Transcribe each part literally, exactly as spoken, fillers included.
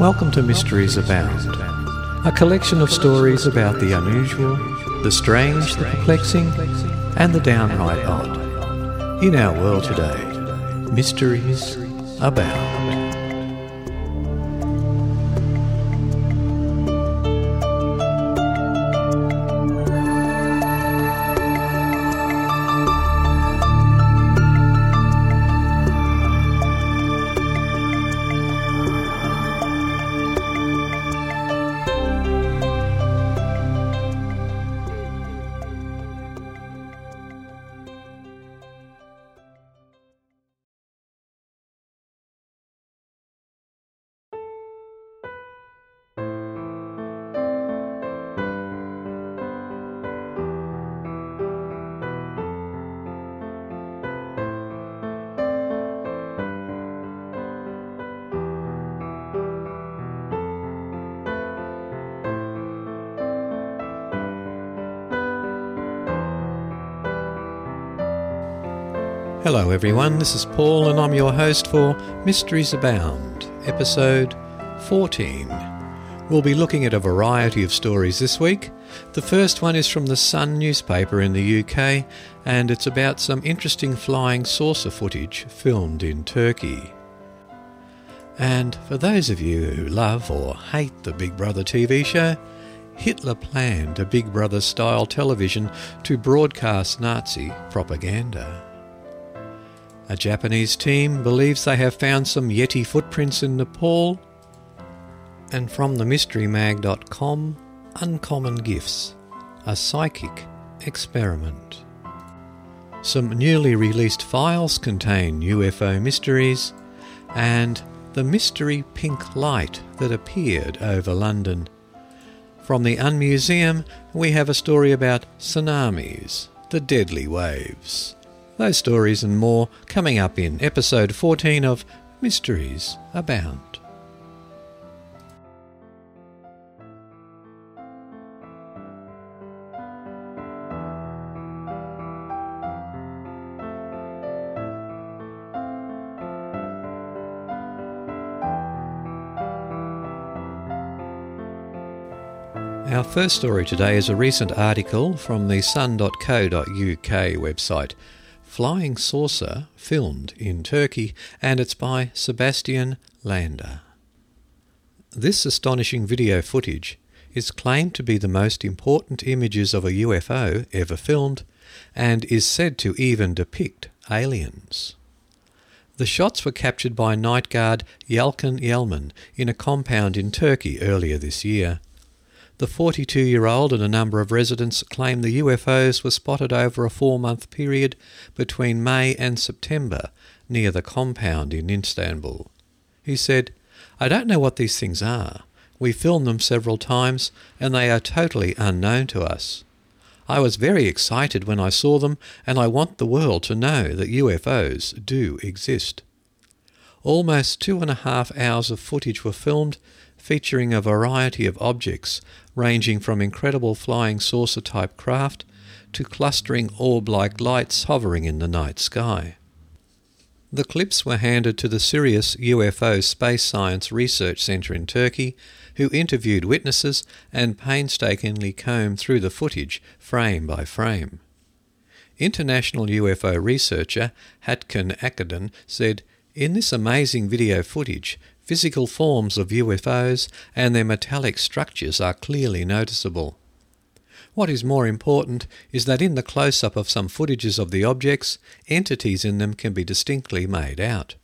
Welcome to Mysteries Abound, a collection of stories about the unusual, the strange, the perplexing, and the downright odd. In our world today, mysteries abound. Hello everyone, this is Paul and I'm your host for Mysteries Abound, episode fourteen. We'll be looking at a variety of stories this week. The first one is from the Sun newspaper in the U K and it's about some interesting flying saucer footage filmed in Turkey. And for those of you who love or hate the Big Brother T V show, Hitler planned a Big Brother-style television to broadcast Nazi propaganda. A Japanese team believes they have found some Yeti footprints in Nepal. And from the mystery mag dot com, Uncommon Gifts, a psychic experiment. Some newly released files contain U F O mysteries and the mystery pink light that appeared over London. From the Unmuseum, we have a story about tsunamis, the deadly waves. Those stories and more coming up in episode fourteen of Mysteries Abound. Our first story today is a recent article from the sun dot co dot U K website, Flying Saucer Filmed in Turkey, and it's by Sebastian Lander. This astonishing video footage is claimed to be the most important images of a U F O ever filmed and is said to even depict aliens. The shots were captured by night guard Yalkan Yelman in a compound in Turkey earlier this year. The forty-two-year-old and a number of residents claim the U F Os were spotted over a four-month period between May and September near the compound in Istanbul. He said, "I don't know what these things are. We filmed them several times and they are totally unknown to us. I was very excited when I saw them and I want the world to know that U F Os do exist." Almost two and a half hours of footage were filmed, featuring a variety of objects ranging from incredible flying saucer-type craft to clustering orb-like lights hovering in the night sky. The clips were handed to the Sirius U F O Space Science Research Center in Turkey, who interviewed witnesses and painstakingly combed through the footage frame by frame. International U F O researcher Hatkan Akadon said, "In this amazing video footage, physical forms of U F Os and their metallic structures are clearly noticeable. What is more important is that in the close-up of some footages of the objects, entities in them can be distinctly made out.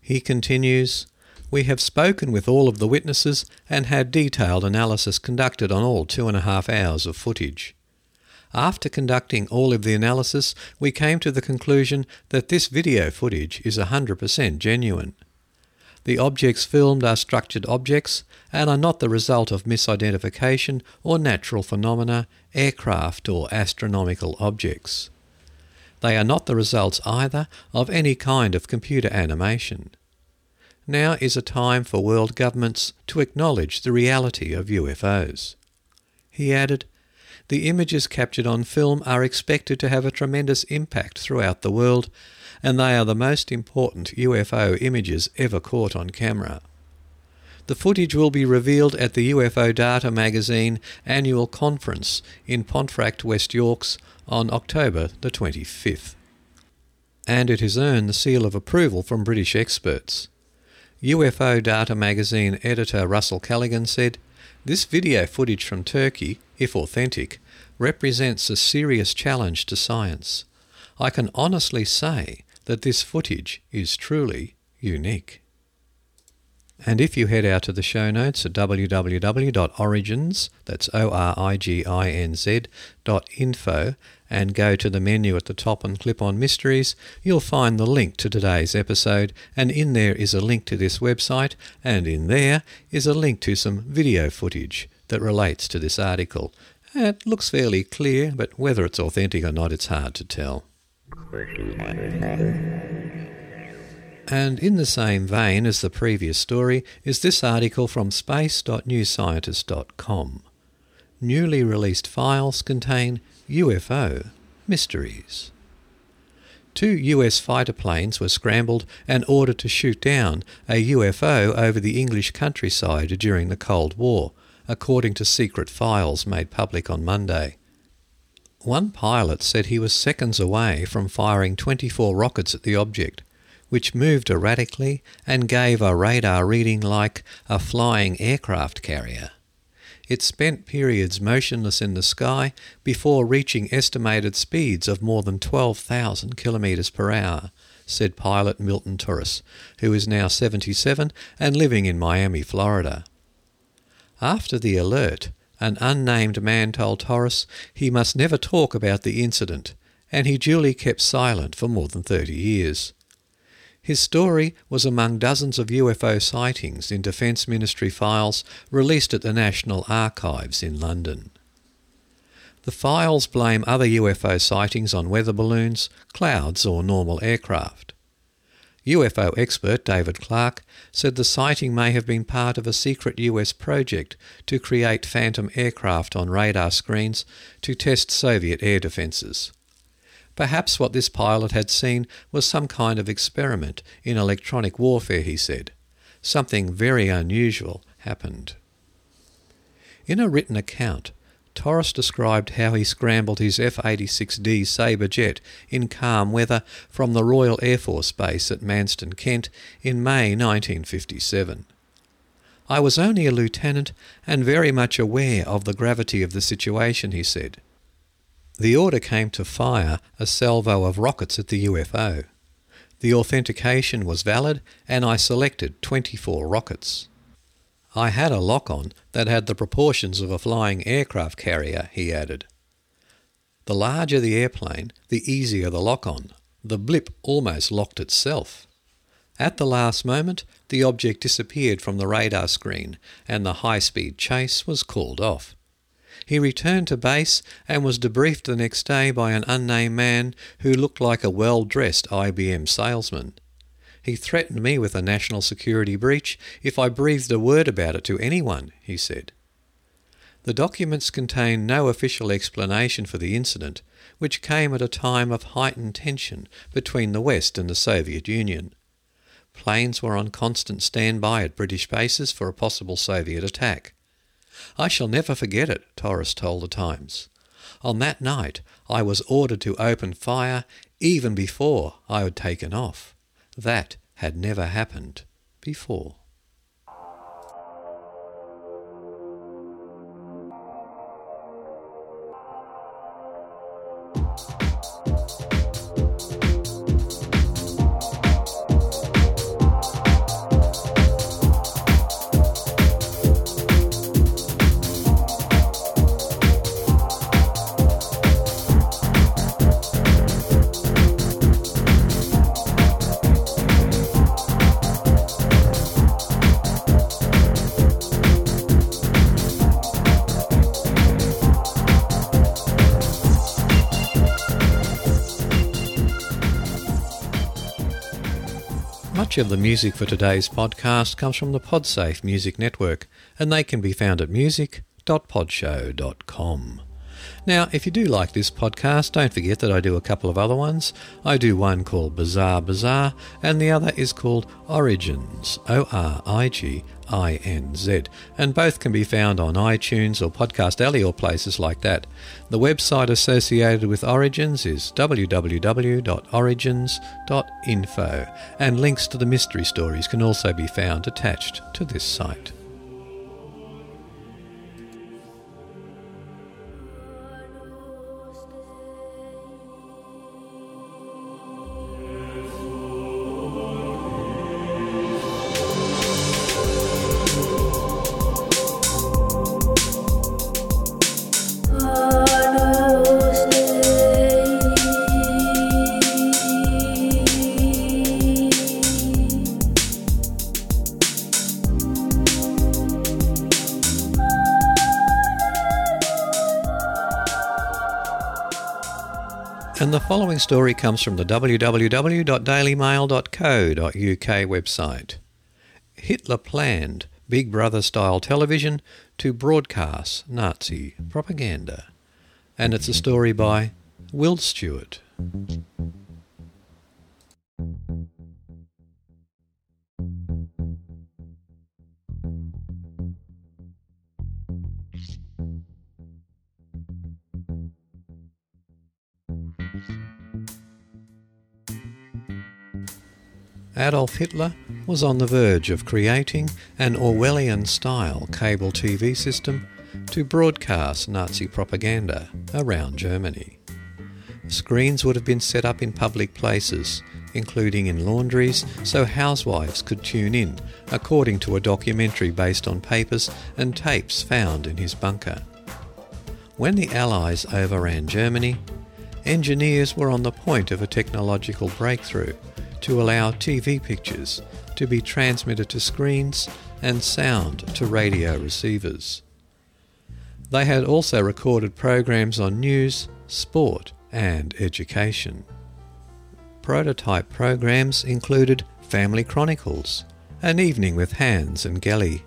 He continues, "We have spoken with all of the witnesses and had detailed analysis conducted on all two and a half hours of footage. After conducting all of the analysis, we came to the conclusion that this video footage is one hundred percent genuine. The objects filmed are structured objects and are not the result of misidentification or natural phenomena, aircraft or astronomical objects. They are not the results either of any kind of computer animation. Now is a time for world governments to acknowledge the reality of U F Os." He added, "The images captured on film are expected to have a tremendous impact throughout the world, and they are the most important U F O images ever caught on camera. The footage will be revealed at the U F O Data Magazine annual conference in Pontfract, West Yorks, on October the twenty-fifth. And it has earned the seal of approval from British experts. U F O Data Magazine editor Russell Calligan said, "This video footage from Turkey, if authentic, represents a serious challenge to science. I can honestly say that this footage is truly unique." And if you head out to the show notes at w w w dot origins, that's O R I G I N Z, dot info, and go to the menu at the top and click on Mysteries, you'll find the link to today's episode, and in there is a link to this website, and in there is a link to some video footage that relates to this article. It looks fairly clear, but whether it's authentic or not, it's hard to tell. And in the same vein as the previous story is this article from space dot new scientist dot com. Newly released files contain U F O mysteries. Two U S fighter planes were scrambled and ordered to shoot down a U F O over the English countryside during the Cold War, according to secret files made public on Monday. One pilot said he was seconds away from firing twenty-four rockets at the object, which moved erratically and gave a radar reading like a flying aircraft carrier. It spent periods motionless in the sky before reaching estimated speeds of more than twelve thousand kilometres per hour, said pilot Milton Torres, who is now seventy-seven and living in Miami, Florida. After the alert, an unnamed man told Torres he must never talk about the incident, and he duly kept silent for more than thirty years. His story was among dozens of U F O sightings in Defence Ministry files released at the National Archives in London. The files blame other U F O sightings on weather balloons, clouds or normal aircraft. U F O expert David Clark said the sighting may have been part of a secret U S project to create phantom aircraft on radar screens to test Soviet air defences. Perhaps what this pilot had seen was some kind of experiment in electronic warfare, he said. Something very unusual happened. In a written account, Torres described how he scrambled his F eighty-six D Sabre jet in calm weather from the Royal Air Force Base at Manston, Kent, in May nineteen fifty-seven. "I was only a lieutenant and very much aware of the gravity of the situation," he said. The order came to fire a salvo of rockets at the U F O. The authentication was valid and I selected twenty-four rockets. "I had a lock-on that had the proportions of a flying aircraft carrier," he added. The larger the airplane, the easier the lock-on. The blip almost locked itself. At the last moment, the object disappeared from the radar screen and the high-speed chase was called off. He returned to base and was debriefed the next day by an unnamed man who looked like a well-dressed I B M salesman. "He threatened me with a national security breach if I breathed a word about it to anyone," he said. The documents contain no official explanation for the incident, which came at a time of heightened tension between the West and the Soviet Union. Planes were on constant standby at British bases for a possible Soviet attack. "I shall never forget it," Torres told the Times. "On that night I was ordered to open fire even before I had taken off. That had never happened before." Much of the music for today's podcast comes from the PodSafe Music Network, and they can be found at music dot pod show dot com. Now, if you do like this podcast, don't forget that I do a couple of other ones. I do one called Bizarre Bizarre, and the other is called Origins, O R I G I N Z, and both can be found on iTunes or Podcast Alley or places like that. The website associated with Origins is w w w dot origins dot info, and links to the mystery stories can also be found attached to this site. And the following story comes from the w w w dot daily mail dot co dot u k website. Hitler planned Big Brother-style television to broadcast Nazi propaganda. And it's a story by Will Stewart. Adolf Hitler was on the verge of creating an Orwellian-style cable T V system to broadcast Nazi propaganda around Germany. Screens would have been set up in public places, including in laundries, so housewives could tune in, according to a documentary based on papers and tapes found in his bunker. When the Allies overran Germany, engineers were on the point of a technological breakthrough to allow T V pictures to be transmitted to screens and sound to radio receivers. They had also recorded programs on news, sport and education. Prototype programs included Family Chronicles, An Evening with Hans and Gellie,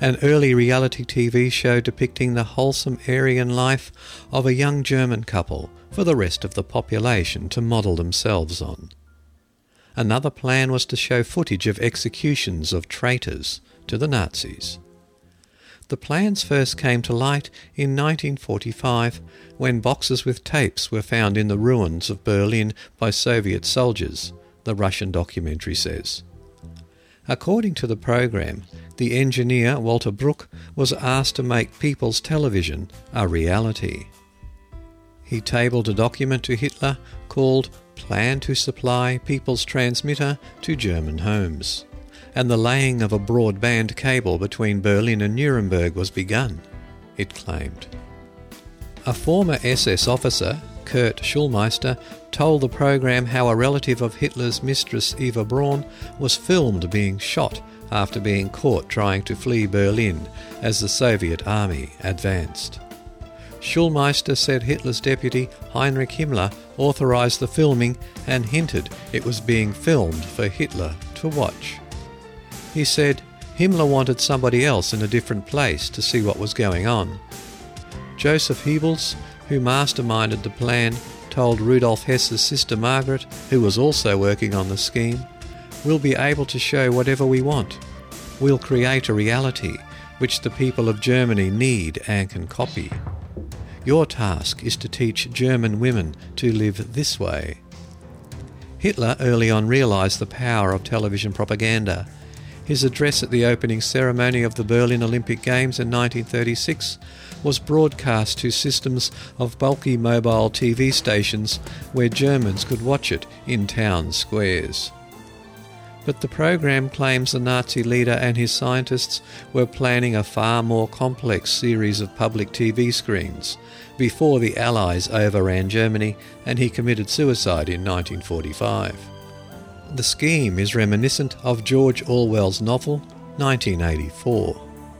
an early reality T V show depicting the wholesome Aryan life of a young German couple for the rest of the population to model themselves on. Another plan was to show footage of executions of traitors to the Nazis. The plans first came to light in nineteen forty-five when boxes with tapes were found in the ruins of Berlin by Soviet soldiers, the Russian documentary says. According to the program, the engineer Walter Bruck was asked to make people's television a reality. He tabled a document to Hitler called Plan to Supply People's Transmitter to German Homes, and the laying of a broadband cable between Berlin and Nuremberg was begun, it claimed. A former S S officer, Kurt Schulmeister, told the program how a relative of Hitler's mistress Eva Braun was filmed being shot after being caught trying to flee Berlin as the Soviet army advanced. Schulmeister said Hitler's deputy Heinrich Himmler authorised the filming and hinted it was being filmed for Hitler to watch. He said Himmler wanted somebody else in a different place to see what was going on. Joseph Goebbels, who masterminded the plan, told Rudolf Hess's sister Margaret, who was also working on the scheme, "We'll be able to show whatever we want. We'll create a reality which the people of Germany need and can copy. Your task is to teach German women to live this way." Hitler early on realised the power of television propaganda. His address at the opening ceremony of the Berlin Olympic Games in nineteen thirty-six was broadcast to systems of bulky mobile T V stations where Germans could watch it in town squares. But the program claims the Nazi leader and his scientists were planning a far more complex series of public T V screens before the Allies overran Germany and he committed suicide in nineteen forty-five. The scheme is reminiscent of George Orwell's novel nineteen eighty-four,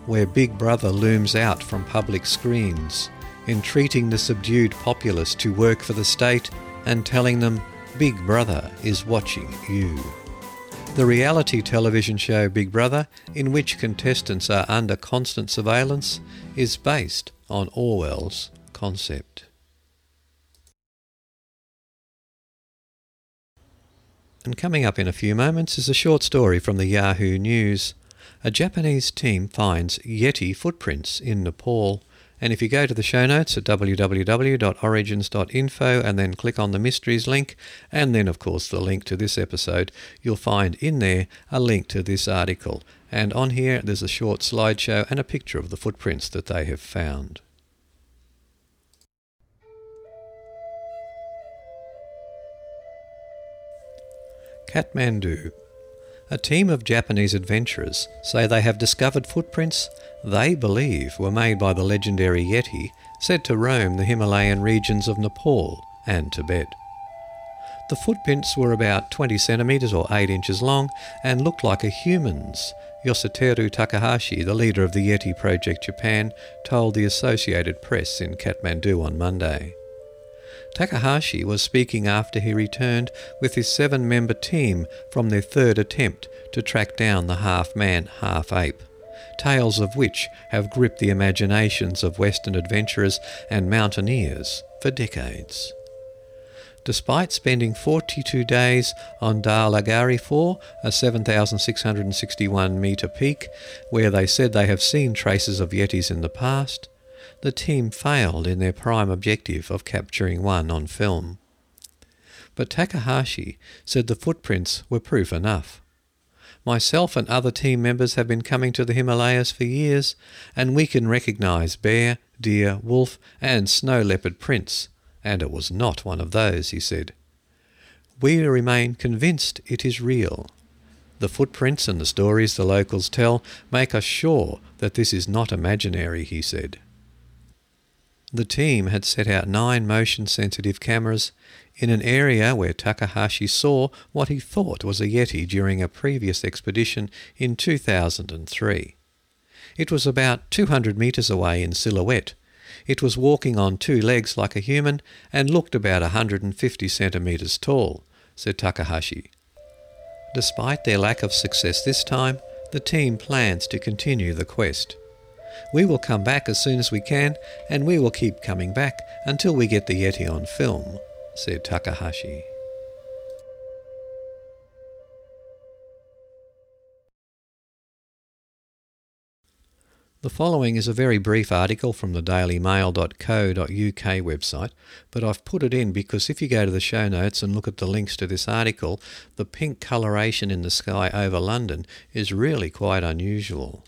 where Big Brother looms out from public screens, entreating the subdued populace to work for the state and telling them Big Brother is watching you. the reality television show Big Brother, in which contestants are under constant surveillance, is based on Orwell's concept. And coming up in a few moments is a short story from the Yahoo News. A Japanese team finds Yeti footprints in Nepal. And if you go to the show notes at w w w dot origins dot info and then click on the Mysteries link, and then of course the link to this episode, you'll find in there a link to this article. And on here there's a short slideshow and a picture of the footprints that they have found. Kathmandu. A team of Japanese adventurers say they have discovered footprints they believe were made by the legendary Yeti, said to roam the Himalayan regions of Nepal and Tibet. The footprints were about twenty centimetres or eight inches long and looked like a human's. Yoshiteru Takahashi, the leader of the Yeti Project Japan, told the Associated Press in Kathmandu on Monday. Takahashi was speaking after he returned with his seven-member team from their third attempt to track down the half-man, half-ape, tales of which have gripped the imaginations of Western adventurers and mountaineers for decades. Despite spending forty-two days on Dhaulagiri four, a seven thousand six hundred sixty-one metre peak, where they said they have seen traces of yetis in the past, the team failed in their prime objective of capturing one on film. But Takahashi said the footprints were proof enough. Myself and other team members have been coming to the Himalayas for years, and we can recognise bear, deer, wolf and snow leopard prints, and it was not one of those, he said. We remain convinced it is real. The footprints and the stories the locals tell make us sure that this is not imaginary, he said. The team had set out nine motion-sensitive cameras in an area where Takahashi saw what he thought was a Yeti during a previous expedition in two thousand three. It was about two hundred metres away in silhouette. It was walking on two legs like a human and looked about one hundred fifty centimetres tall, said Takahashi. Despite their lack of success this time, the team plans to continue the quest. We will come back as soon as we can, and we will keep coming back until we get the Yeti on film, said Takahashi. The following is a very brief article from the daily mail dot co dot u k website, but I've put it in because if you go to the show notes and look at the links to this article, the pink coloration in the sky over London is really quite unusual.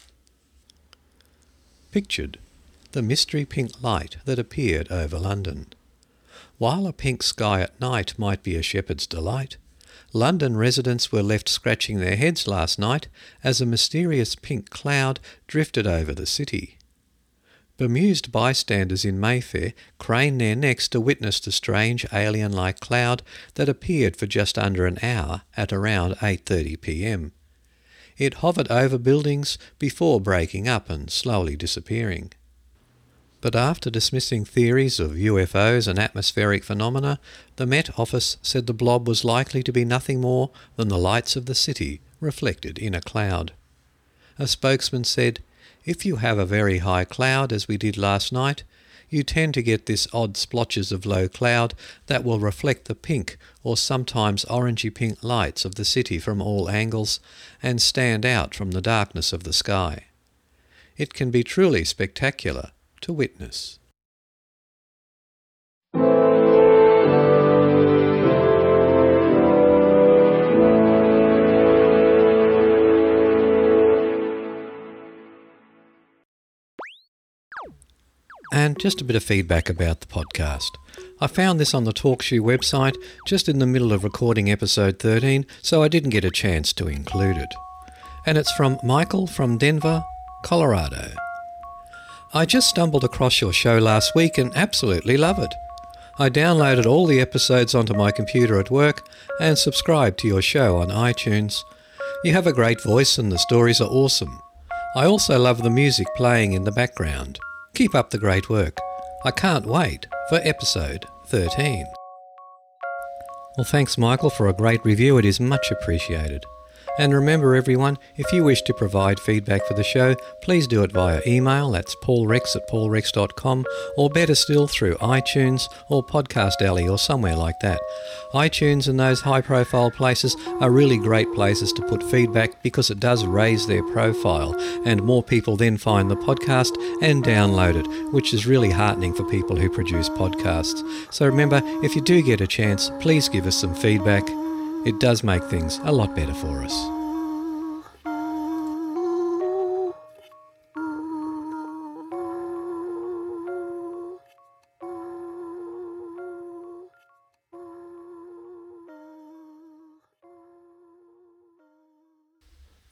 Pictured, the mystery pink light that appeared over London. While a pink sky at night might be a shepherd's delight, London residents were left scratching their heads last night as a mysterious pink cloud drifted over the city. Bemused bystanders in Mayfair craned their necks to witness the strange alien-like cloud that appeared for just under an hour at around eight thirty p m. It hovered over buildings before breaking up and slowly disappearing. But after dismissing theories of U F Os and atmospheric phenomena, the Met Office said the blob was likely to be nothing more than the lights of the city reflected in a cloud. A spokesman said, "If you have a very high cloud, as we did last night, you tend to get this odd splotches of low cloud that will reflect the pink or sometimes orangey-pink lights of the city from all angles and stand out from the darkness of the sky. It can be truly spectacular to witness." And just a bit of feedback about the podcast. I found this on the TalkShoe website just in the middle of recording episode thirteen, so I didn't get a chance to include it. And it's from Michael from Denver, Colorado. "I just stumbled across your show last week and absolutely love it. I downloaded all the episodes onto my computer at work and subscribed to your show on iTunes. You have a great voice and the stories are awesome. I also love the music playing in the background. Keep up the great work. I can't wait for episode thirteen. Well, thanks, Michael, for a great review. It is much appreciated. And remember everyone, if you wish to provide feedback for the show, please do it via email, that's paulrex at paulrex dot com, or better still through iTunes or Podcast Alley or somewhere like that. iTunes and those high-profile places are really great places to put feedback because it does raise their profile, and more people then find the podcast and download it, which is really heartening for people who produce podcasts. So remember, if you do get a chance, please give us some feedback. It does make things a lot better for us.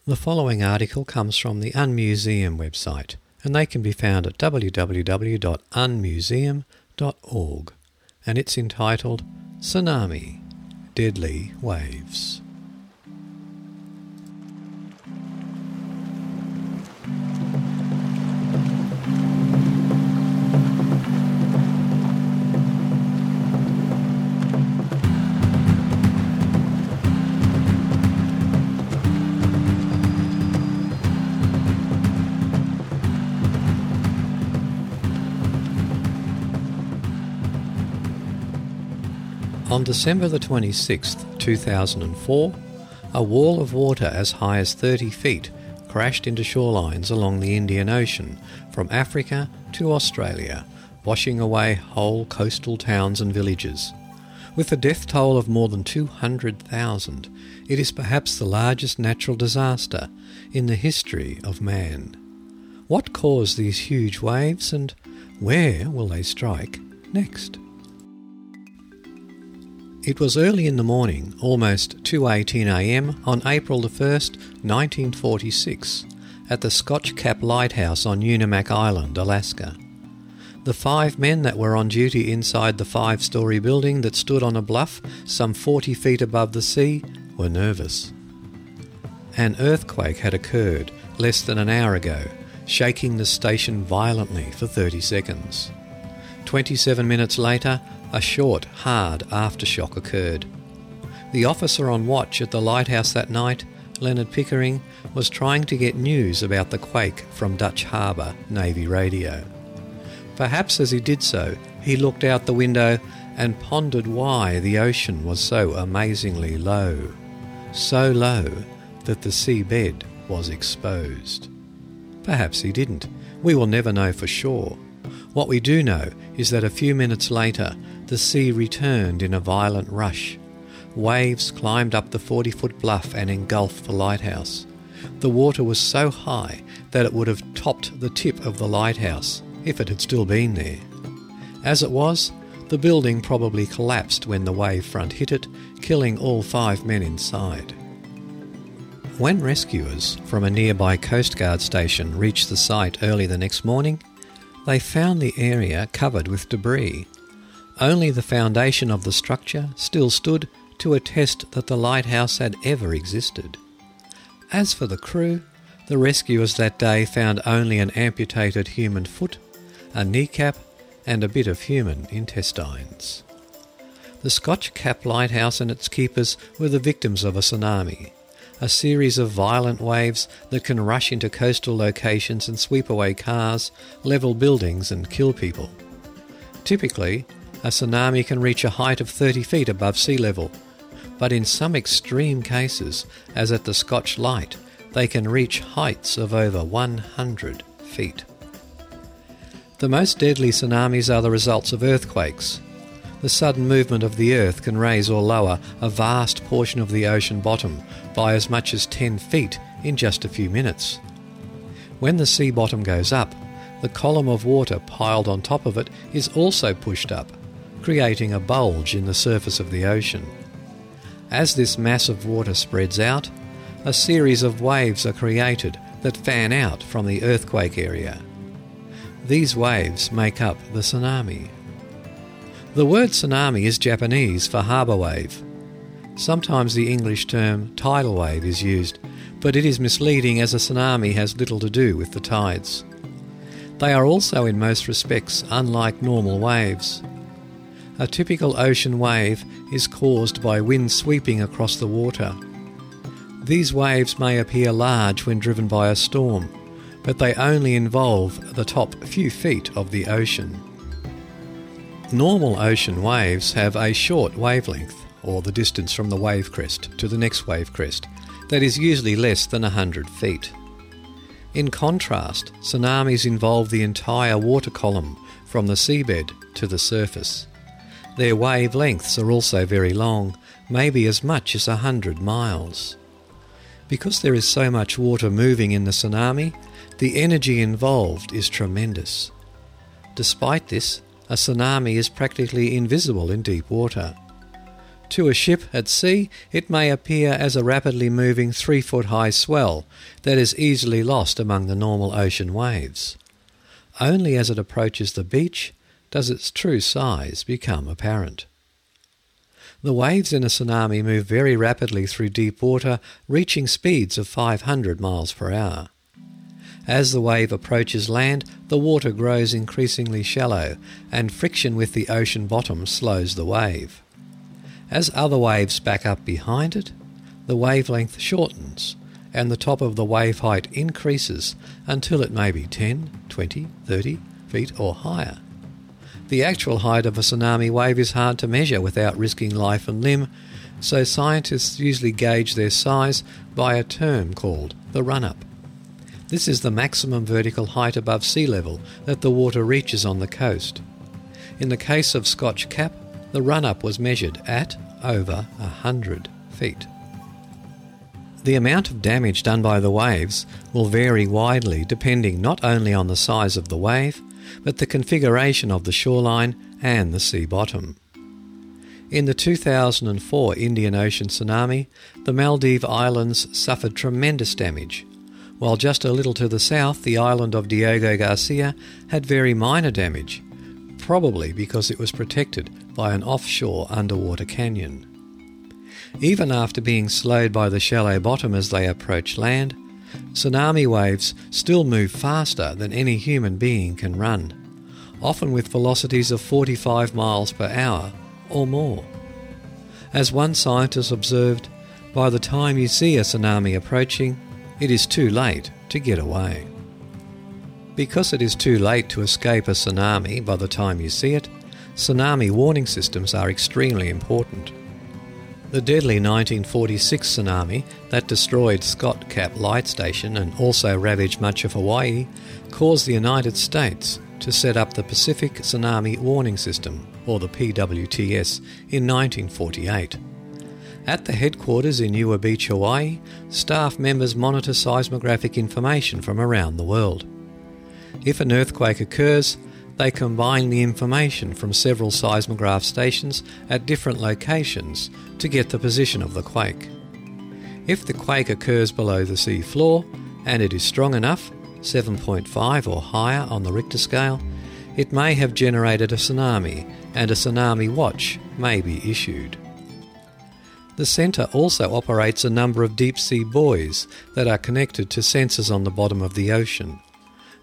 The following article comes from the Unmuseum website, and they can be found at w w w dot unmuseum dot org, and it's entitled Tsunami. Deadly waves. On December the twenty-sixth, two thousand four, a wall of water as high as thirty feet crashed into shorelines along the Indian Ocean from Africa to Australia, washing away whole coastal towns and villages. With a death toll of more than two hundred thousand, it is perhaps the largest natural disaster in the history of man. What caused these huge waves, and where will they strike next? It was early in the morning, almost two eighteen a m, on April the first, nineteen forty-six, at the Scotch Cap Lighthouse on Unimak Island, Alaska. The five men that were on duty inside the five-storey building that stood on a bluff some forty feet above the sea were nervous. An earthquake had occurred less than an hour ago, shaking the station violently for thirty seconds. twenty-seven minutes later, a short, hard aftershock occurred. The officer on watch at the lighthouse that night, Leonard Pickering, was trying to get news about the quake from Dutch Harbour Navy radio. Perhaps as he did so, he looked out the window and pondered why the ocean was so amazingly low, so low that the seabed was exposed. Perhaps he didn't. We will never know for sure. What we do know is that a few minutes later, the sea returned in a violent rush. Waves climbed up the forty-foot bluff and engulfed the lighthouse. The water was so high that it would have topped the tip of the lighthouse if it had still been there. As it was, the building probably collapsed when the wave front hit it, killing all five men inside. When rescuers from a nearby Coast Guard station reached the site early the next morning, they found the area covered with debris. Only the foundation of the structure still stood to attest that the lighthouse had ever existed. As for the crew, the rescuers that day found only an amputated human foot, a kneecap, and a bit of human intestines. The Scotch Cap Lighthouse and its keepers were the victims of a tsunami, a series of violent waves that can rush into coastal locations and sweep away cars, level buildings and kill people. Typically, a tsunami can reach a height of thirty feet above sea level, but in some extreme cases, as at the Scotch Light, they can reach heights of over one hundred feet. The most deadly tsunamis are the results of earthquakes. The sudden movement of the earth can raise or lower a vast portion of the ocean bottom by as much as ten feet in just a few minutes. When the sea bottom goes up, the column of water piled on top of it is also pushed up, creating a bulge in the surface of the ocean. As this mass of water spreads out, a series of waves are created that fan out from the earthquake area. These waves make up the tsunami. The word tsunami is Japanese for harbour wave. Sometimes the English term tidal wave is used, but it is misleading as a tsunami has little to do with the tides. They are also in most respects unlike normal waves. A typical ocean wave is caused by wind sweeping across the water. These waves may appear large when driven by a storm, but they only involve the top few feet of the ocean. Normal ocean waves have a short wavelength, or the distance from the wave crest to the next wave crest, that is usually less than one hundred feet. In contrast, tsunamis involve the entire water column from the seabed to the surface. Their wavelengths are also very long, maybe as much as one hundred miles. Because there is so much water moving in the tsunami, the energy involved is tremendous. Despite this, a tsunami is practically invisible in deep water. To a ship at sea, it may appear as a rapidly moving three-foot-high swell that is easily lost among the normal ocean waves. Only as it approaches the beach does its true size become apparent. The waves in a tsunami move very rapidly through deep water, reaching speeds of five hundred miles per hour. As the wave approaches land, the water grows increasingly shallow, and friction with the ocean bottom slows the wave. As other waves back up behind it, the wavelength shortens and the top of the wave height increases until it may be ten, twenty, thirty feet or higher. The actual height of a tsunami wave is hard to measure without risking life and limb, so scientists usually gauge their size by a term called the run-up. This is the maximum vertical height above sea level that the water reaches on the coast. In the case of Scotch Cap, the run-up was measured at over one hundred feet. The amount of damage done by the waves will vary widely depending not only on the size of the wave, but the configuration of the shoreline and the sea bottom. In the two thousand four Indian Ocean tsunami, the Maldive Islands suffered tremendous damage, while just a little to the south the island of Diego Garcia had very minor damage, probably because it was protected by an offshore underwater canyon. Even after being slowed by the shallow bottom as they approach land, tsunami waves still move faster than any human being can run, often with velocities of forty-five miles per hour or more. As one scientist observed, by the time you see a tsunami approaching, it is too late to get away. Because it is too late to escape a tsunami by the time you see it, tsunami warning systems are extremely important. The deadly nineteen forty-six tsunami that destroyed Scotch Cap Light Station and also ravaged much of Hawaii caused the United States to set up the Pacific Tsunami Warning System, or the P W T S, in nineteen forty-eight. At the headquarters in Ewa Beach, Hawaii, staff members monitor seismographic information from around the world. If an earthquake occurs, they combine the information from several seismograph stations at different locations to get the position of the quake. If the quake occurs below the sea floor and it is strong enough, seven point five or higher on the Richter scale, it may have generated a tsunami and a tsunami watch may be issued. The centre also operates a number of deep-sea buoys that are connected to sensors on the bottom of the ocean.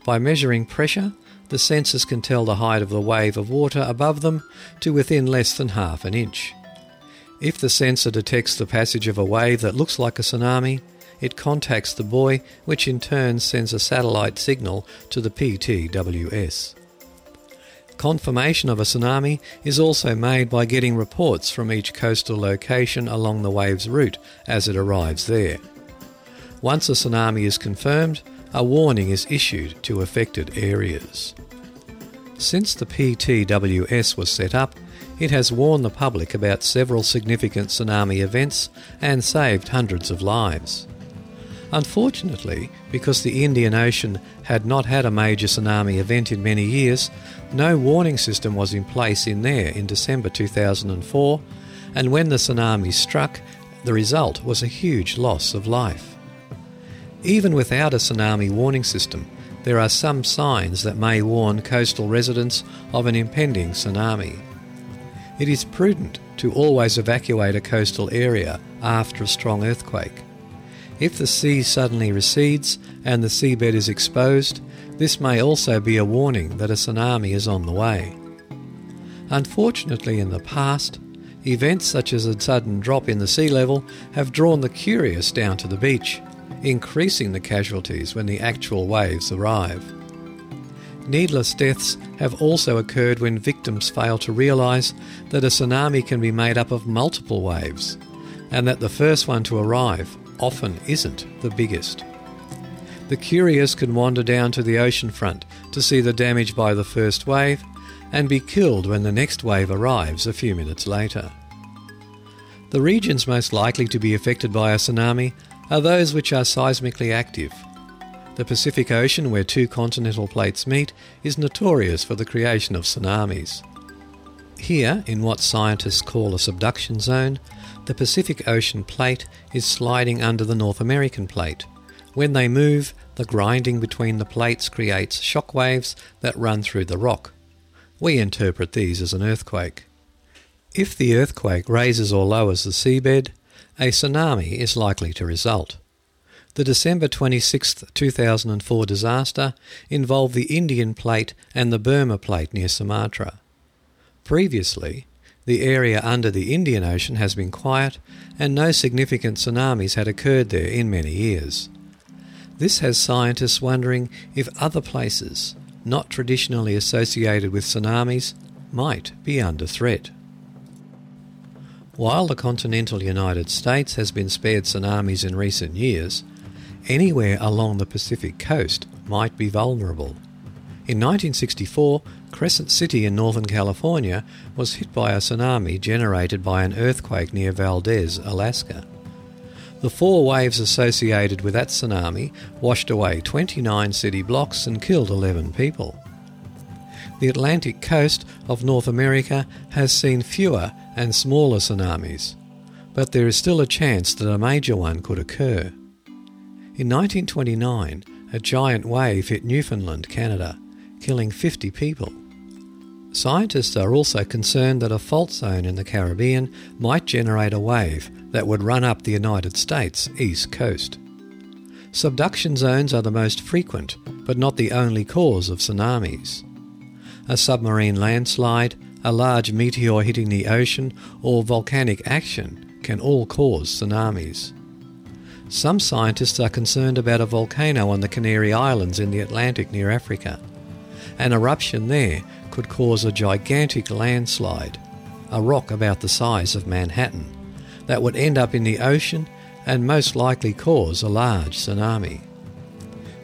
By measuring pressure, the sensors can tell the height of the wave of water above them to within less than half an inch. If the sensor detects the passage of a wave that looks like a tsunami, it contacts the buoy, which in turn sends a satellite signal to the P T W S. Confirmation of a tsunami is also made by getting reports from each coastal location along the wave's route as it arrives there. Once a tsunami is confirmed, a warning is issued to affected areas. Since the P T W S was set up, it has warned the public about several significant tsunami events and saved hundreds of lives. Unfortunately, because the Indian Ocean had not had a major tsunami event in many years, no warning system was in place in there in December two thousand four, and when the tsunami struck, the result was a huge loss of life. Even without a tsunami warning system, there are some signs that may warn coastal residents of an impending tsunami. It is prudent to always evacuate a coastal area after a strong earthquake. If the sea suddenly recedes and the seabed is exposed, this may also be a warning that a tsunami is on the way. Unfortunately, in the past, Events such as a sudden drop in the sea level have drawn the curious down to the beach, increasing the casualties when the actual waves arrive. Needless deaths have also occurred when victims fail to realise that a tsunami can be made up of multiple waves, and that the first one to arrive often isn't the biggest. The curious can wander down to the ocean front to see the damage by the first wave and be killed when the next wave arrives a few minutes later. The regions most likely to be affected by a tsunami are those which are seismically active. The Pacific Ocean, where two continental plates meet, is notorious for the creation of tsunamis. Here, in what scientists call a subduction zone, the Pacific Ocean plate is sliding under the North American plate. When they move, the grinding between the plates creates shock waves that run through the rock. We interpret these as an earthquake. If the earthquake raises or lowers the seabed, a tsunami is likely to result. The December twenty-sixth, two thousand four disaster involved the Indian Plate and the Burma Plate near Sumatra. Previously, the area under the Indian Ocean has been quiet and no significant tsunamis had occurred there in many years. This has scientists wondering if other places, not traditionally associated with tsunamis, might be under threat. While the continental United States has been spared tsunamis in recent years, anywhere along the Pacific coast might be vulnerable. In nineteen sixty-four, Crescent City in Northern California was hit by a tsunami generated by an earthquake near Valdez, Alaska. The four waves associated with that tsunami washed away twenty-nine city blocks and killed eleven people. The Atlantic coast of North America has seen fewer and smaller tsunamis, but there is still a chance that a major one could occur. In nineteen twenty-nine, a giant wave hit Newfoundland, Canada, killing fifty people. Scientists are also concerned that a fault zone in the Caribbean might generate a wave that would run up the United States east coast. Subduction zones are the most frequent, but not the only cause of tsunamis. A submarine landslide, a large meteor hitting the ocean, or volcanic action can all cause tsunamis. Some scientists are concerned about a volcano on the Canary Islands in the Atlantic near Africa. An eruption there could cause a gigantic landslide, a rock about the size of Manhattan, that would end up in the ocean and most likely cause a large tsunami.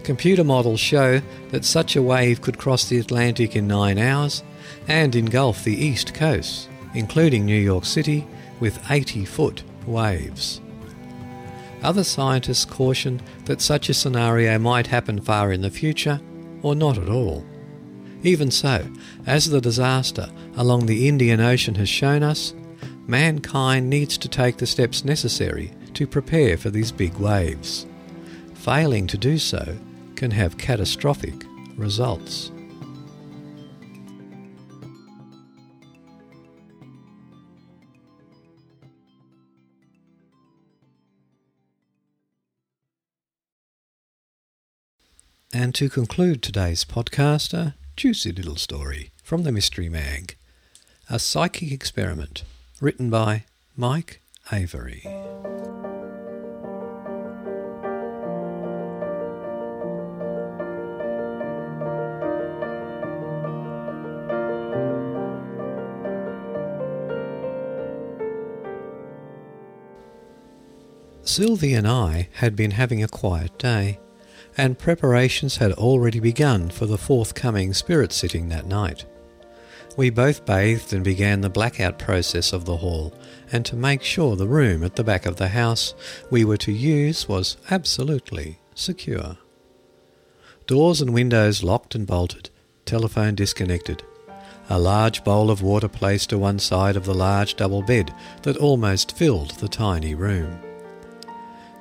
Computer models show that such a wave could cross the Atlantic in nine hours and engulf the east coast, including New York City, with eighty-foot waves. Other scientists caution that such a scenario might happen far in the future or not at all. Even so, as the disaster along the Indian Ocean has shown us, mankind needs to take the steps necessary to prepare for these big waves. Failing to do so can have catastrophic results. And to conclude today's podcaster, juicy little story from the Mystery Mag, a psychic experiment, written by Mike Avery. Sylvie and I had been having a quiet day, and preparations had already begun for the forthcoming spirit sitting that night. We both bathed and began the blackout process of the hall, and to make sure the room at the back of the house we were to use was absolutely secure. Doors and windows locked and bolted, telephone disconnected, a large bowl of water placed to one side of the large double bed that almost filled the tiny room.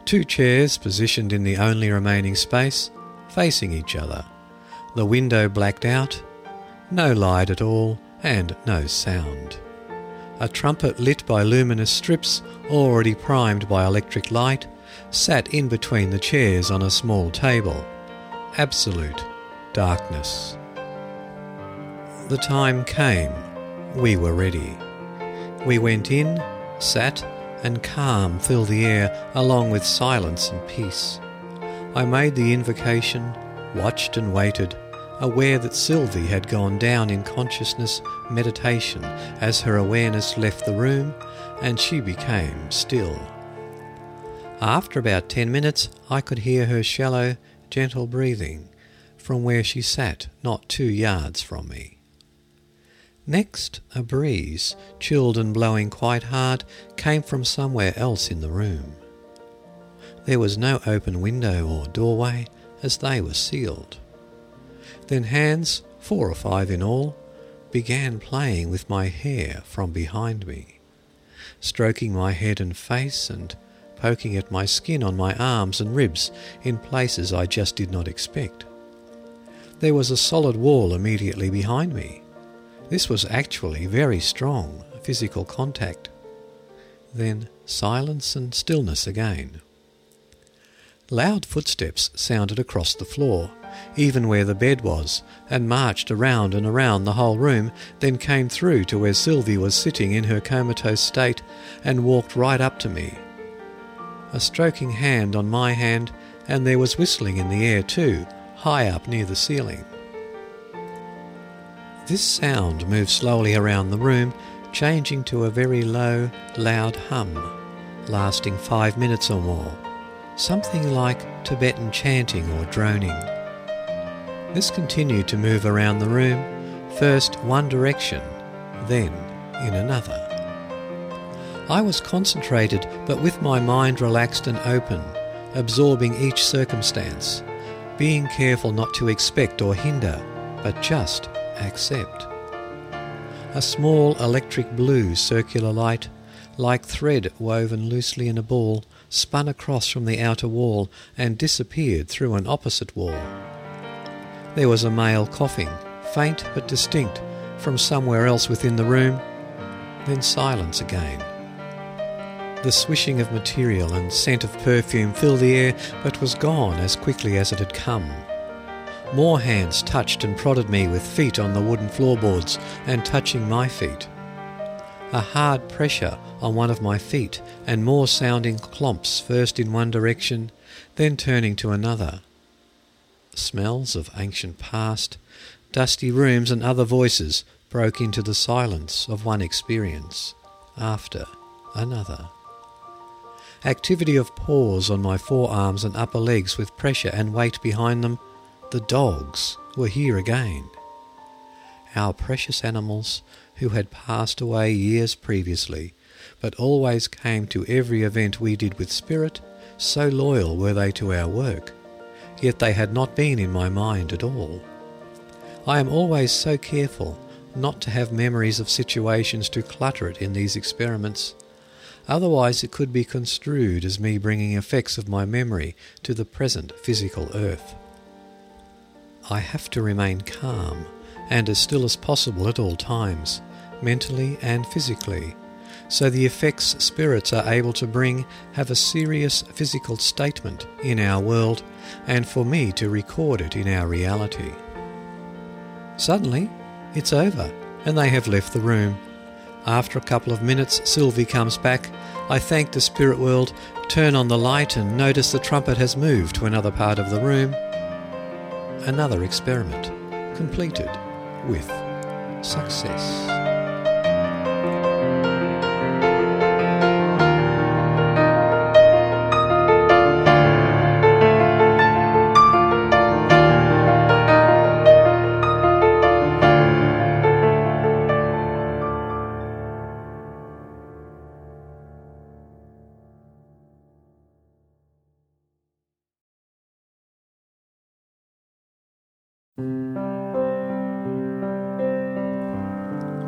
Two chairs positioned in the only remaining space, facing each other. The window blacked out, no light at all, and no sound. A trumpet lit by luminous strips, already primed by electric light, sat in between the chairs on a small table. Absolute darkness. The time came. We were ready. We went in, sat, and calm filled the air along with silence and peace. I made the invocation, watched and waited, aware that Sylvie had gone down in consciousness meditation as her awareness left the room, and she became still. After about ten minutes, I could hear her shallow, gentle breathing from where she sat not two yards from me. Next, a breeze, chilled and blowing quite hard, came from somewhere else in the room. There was no open window or doorway, as they were sealed. Then hands, four or five in all, began playing with my hair from behind me, stroking my head and face and poking at my skin on my arms and ribs in places I just did not expect. There was a solid wall immediately behind me. This was actually very strong physical contact. Then silence and stillness again. Loud footsteps sounded across the floor, even where the bed was, and marched around and around the whole room, then came through to where Sylvie was sitting in her comatose state and walked right up to me. A stroking hand on my hand, and there was whistling in the air too, high up near the ceiling. This sound moved slowly around the room, changing to a very low, loud hum, lasting five minutes or more, something like Tibetan chanting or droning. This continued to move around the room, first one direction, then in another. I was concentrated, but with my mind relaxed and open, absorbing each circumstance, being careful not to expect or hinder, but just accept. A small electric blue circular light, like thread woven loosely in a ball, spun across from the outer wall and disappeared through an opposite wall. There was a male coughing, faint but distinct, from somewhere else within the room, then silence again. The swishing of material and scent of perfume filled the air, but was gone as quickly as it had come. More hands touched and prodded me with feet on the wooden floorboards and touching my feet. A hard pressure on one of my feet and more sounding clomps first in one direction, then turning to another. Smells of ancient past, dusty rooms and other voices broke into the silence of one experience after another. Activity of paws on my forearms and upper legs with pressure and weight behind them, the dogs were here again. Our precious animals, who had passed away years previously, but always came to every event we did with spirit, so loyal were they to our work, yet they had not been in my mind at all. I am always so careful not to have memories of situations to clutter it in these experiments. Otherwise it could be construed as me bringing effects of my memory to the present physical earth. I have to remain calm and as still as possible at all times, mentally and physically, so the effects spirits are able to bring have a serious physical statement in our world and for me to record it in our reality. Suddenly, it's over and they have left the room. After a couple of minutes, Sylvie comes back. I thank the spirit world, turn on the light and notice the trumpet has moved to another part of the room. Another experiment, completed with success.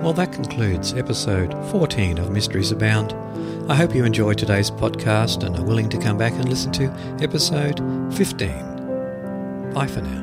Well, that concludes episode fourteen of Mysteries Abound. I hope you enjoyed today's podcast and are willing to come back and listen to episode fifteen. Bye for now.